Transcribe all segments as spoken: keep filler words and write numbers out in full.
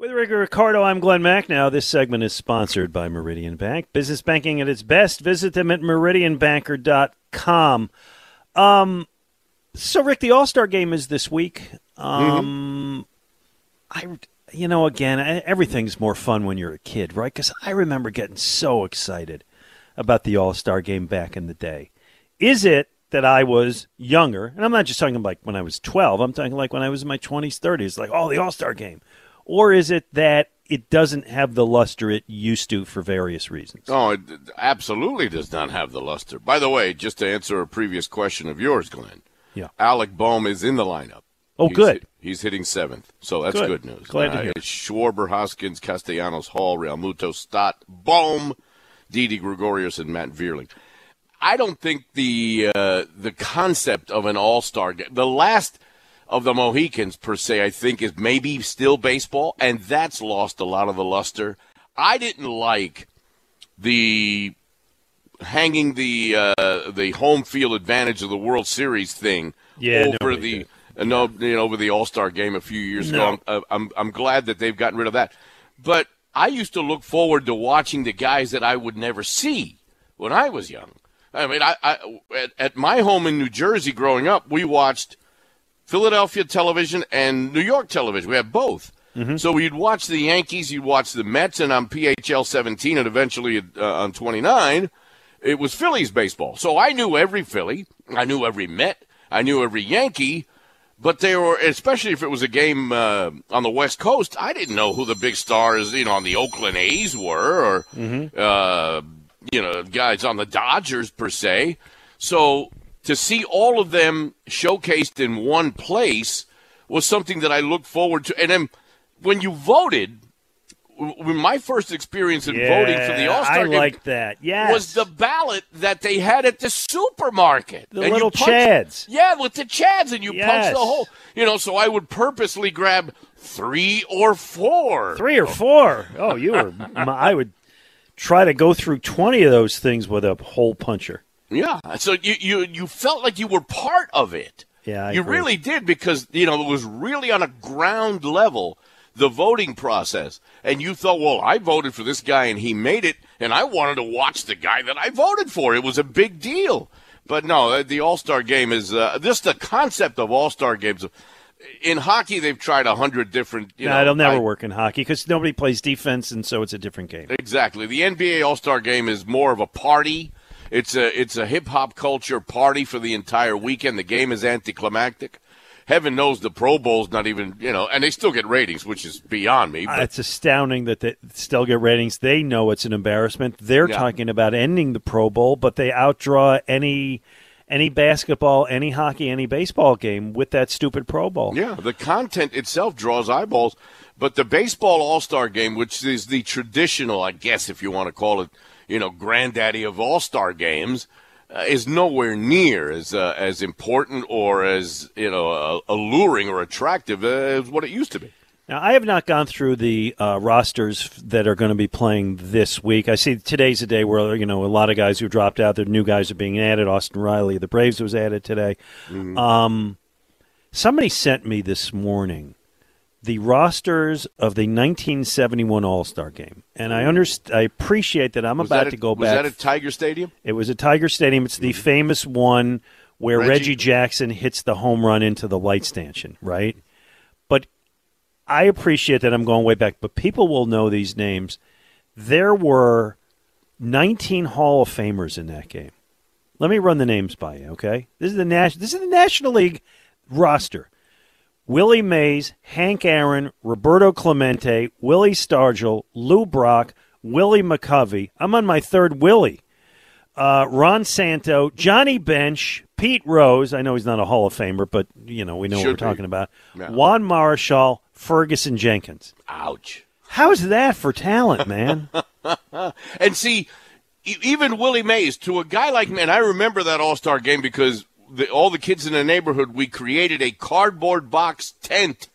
With Rick Ricardo, I'm Glenn Mack. Now, this segment is sponsored by Meridian Bank. Business banking at its best. Visit them at meridian banker dot com. Um, so, Rick, the All-Star game is this week. Um, mm-hmm. I, you know, again, I, everything's more fun when you're a kid, right? Because I remember getting so excited about the All-Star game back in the day. Is it that I was younger? And I'm not just talking like when I was twelve. I'm talking like when I was in my twenties, thirties, like, oh, the All-Star game. Or is it that it doesn't have the luster it used to for various reasons? Oh, it absolutely does not have the luster. By the way, just to answer a previous question of yours, Glenn, yeah, Alec Bohm is in the lineup. Oh, he's good. Hit, he's hitting seventh, so that's good, good news. Glad uh, to hear. It's Schwarber, Hoskins, Castellanos, Hall, Realmuto, Stott, Bohm, Didi Gregorius, and Matt Vierling. I don't think the uh, the concept of an all-star game, the last of the Mohicans, per se, I think is maybe still baseball, and that's lost a lot of the luster. I didn't like the hanging the uh, the home field advantage of the World Series thing yeah, over the uh, no you know, over the All-Star game a few years no. ago. I'm, I'm I'm glad that they've gotten rid of that. But I used to look forward to watching the guys that I would never see when I was young. I mean, I, I at, at my home in New Jersey growing up, we watched Philadelphia television and New York television. We had both. Mm-hmm. So you'd watch the Yankees, you'd watch the Mets, and on P H L seventeen and eventually uh, on twenty-nine, it was Phillies baseball. So I knew every Philly. I knew every Met. I knew every Yankee. But they were, especially if it was a game uh, on the West Coast, I didn't know who the big stars, you know, on the Oakland A's were or mm-hmm. uh you know, guys on the Dodgers, per se. So to see all of them showcased in one place was something that I looked forward to. And then when you voted, when my first experience in yeah, voting for the All-Star I game like that. Yes. was the ballot that they had at the supermarket. The and little punched, Chads. Yeah, with the Chads, and you yes. punched the hole. You know, so I would purposely grab three or four. Three or four. Oh, you were – I would – try to go through twenty of those things with a hole puncher. Yeah, so you you, you felt like you were part of it. Yeah, I you agree. Really did, because you know it was really on a ground level, the voting process, and you thought, well, I voted for this guy and he made it, and I wanted to watch the guy that I voted for. It was a big deal. But no, the All-Star game is uh, just the concept of All-Star games. In hockey, they've tried a hundred different. You no, know, it'll never I, work in hockey because nobody plays defense, and so it's a different game. Exactly. The N B A All-Star Game is more of a party. It's a it's a hip hop culture party for the entire weekend. The game is anticlimactic. Heaven knows the Pro Bowl's not even, you know, and they still get ratings, which is beyond me. But. Uh, it's astounding that they still get ratings. They know it's an embarrassment. They're yeah. talking about ending the Pro Bowl, but they outdraw any. Any basketball, any hockey, any baseball game with that stupid Pro Bowl. Yeah, the content itself draws eyeballs. But the baseball All-Star game, which is the traditional, I guess if you want to call it, you know, granddaddy of All-Star games, uh, is nowhere near as uh, as important or as, you know, uh, alluring or attractive as what it used to be. Now, I have not gone through the uh, rosters that are going to be playing this week. I see today's a day where, you know, a lot of guys who dropped out, the new guys are being added. Austin Riley, the Braves, was added today. Mm-hmm. Um, somebody sent me this morning the rosters of the nineteen seventy-one All-Star Game. And I underst- I appreciate that I'm was about that a, to go was back. Was that at Tiger Stadium? It was at Tiger Stadium. It's the mm-hmm. famous one where Reggie. Reggie Jackson hits the home run into the light stanchion, right? But I appreciate that I'm going way back, but people will know these names. There were nineteen Hall of Famers in that game. Let me run the names by you, okay? This is the Nas- This is the National League roster. Willie Mays, Hank Aaron, Roberto Clemente, Willie Stargell, Lou Brock, Willie McCovey. I'm on my third Willie. Uh, Ron Santo, Johnny Bench, Pete Rose. I know he's not a Hall of Famer, but, you know, we know Should what we're be. talking about. No. Juan Marichal, Ferguson Jenkins. Ouch. How's that for talent, man? And see, even Willie Mays, to a guy like me, and I remember that All-Star game because the, all the kids in the neighborhood, we created a cardboard box tent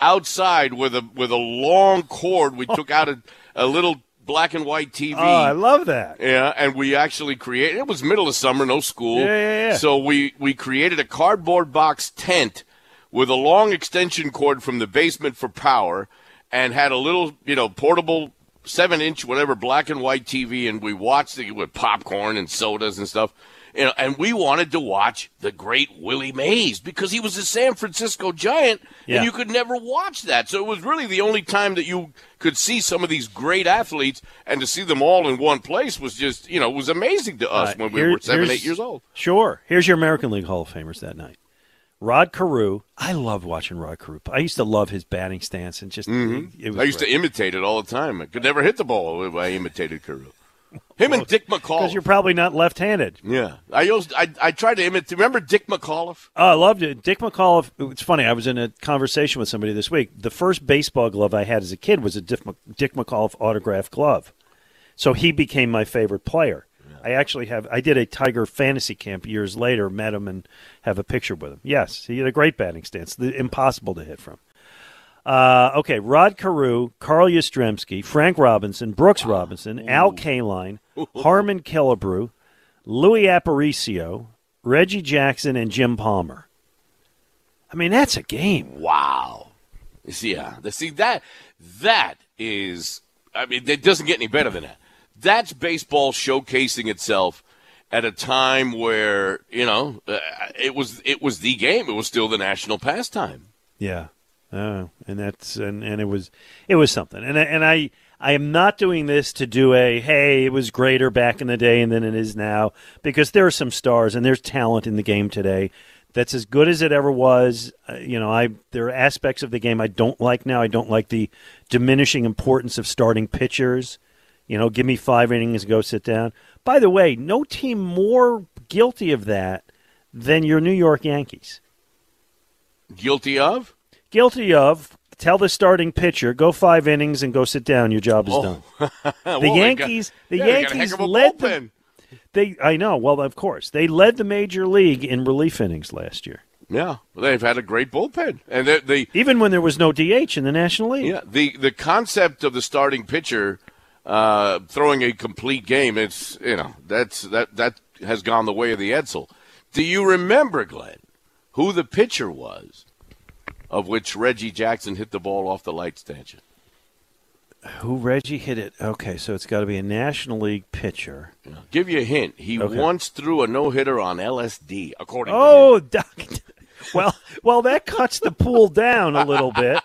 outside with a with a long cord. We took out a, a little black and white T V. Oh, I love that. Yeah, and we actually created, it was middle of summer, no school. Yeah, yeah, yeah. So we, we created a cardboard box tent with a long extension cord from the basement for power and had a little, you know, portable seven-inch, whatever, black and white T V, and we watched it with popcorn and sodas and stuff. You know, and we wanted to watch the great Willie Mays because he was a San Francisco Giant, yeah. and you could never watch that. So it was really the only time that you could see some of these great athletes, and to see them all in one place was just, you know, was amazing to us uh, when we here, were seven, eight years old. Sure. Here's your American League Hall of Famers that night. Rod Carew. I love watching Rod Carew. I used to love his batting stance and just mm-hmm. it was I used great. to imitate it all the time. I could never hit the ball if I imitated Carew. Him well, and Dick McAuliffe. Because you're probably not left-handed. Yeah. I used, I, I tried to imitate. Remember Dick McAuliffe? Oh, I loved it. Dick McAuliffe. It's funny. I was in a conversation with somebody this week. The first baseball glove I had as a kid was a Dick McAuliffe autographed glove. So he became my favorite player. I actually have – I did a Tiger fantasy camp years later, met him, and have a picture with him. Yes, he had a great batting stance, the, impossible to hit from. Uh, okay, Rod Carew, Carl Yastrzemski, Frank Robinson, Brooks Robinson, Ooh. Al Kaline, Harmon Killebrew, Louis Aparicio, Reggie Jackson, and Jim Palmer. I mean, that's a game. Wow. See, uh, see that, that is – I mean, it doesn't get any better than that. That's baseball showcasing itself at a time where, you know, uh, it was it was the game. It was still the national pastime. Yeah, uh, and that's and, and it was it was something. And I, and I I am not doing this to do a hey, it was greater back in the day and than it is now, because there are some stars and there's talent in the game today that's as good as it ever was. Uh, you know, I there are aspects of the game I don't like now. I don't like the diminishing importance of starting pitchers. You know, give me five innings and go sit down. By the way, no team more guilty of that than your New York Yankees. Guilty of? Guilty of. Tell the starting pitcher, go five innings and go sit down. Your job is oh. done. The well, Yankees, got, the yeah, Yankees led the, They, I know. Well, of course, they led the major league in relief innings last year. Yeah, well, they've had a great bullpen, and they, they even when there was no D H in the National League. Yeah, the the concept of the starting pitcher. Uh, throwing a complete game, it's you know that's that that has gone the way of the Edsel. Do you remember, Glenn, who the pitcher was of which Reggie Jackson hit the ball off the light stanchion? Who Reggie hit it? Okay, so it's got to be a National League pitcher. I'll give you a hint. He okay. once threw a no-hitter on L S D, according oh, to him. Doc. Well, well, that cuts the pool down a little bit.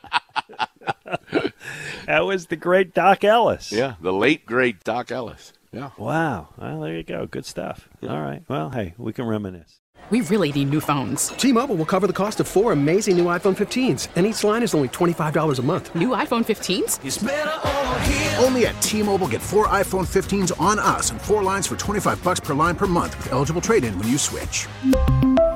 That was the great Doc Ellis. Yeah, the late, great Doc Ellis. Yeah. Wow. Well, there you go. Good stuff. Yeah. All right. Well, hey, we can reminisce. We really need new phones. T-Mobile will cover the cost of four amazing new iPhone fifteens, and each line is only twenty-five dollars a month. New iPhone fifteens? It's better over here. Only at T-Mobile, get four iPhone fifteens on us and four lines for twenty-five bucks per line per month with eligible trade-in when you switch.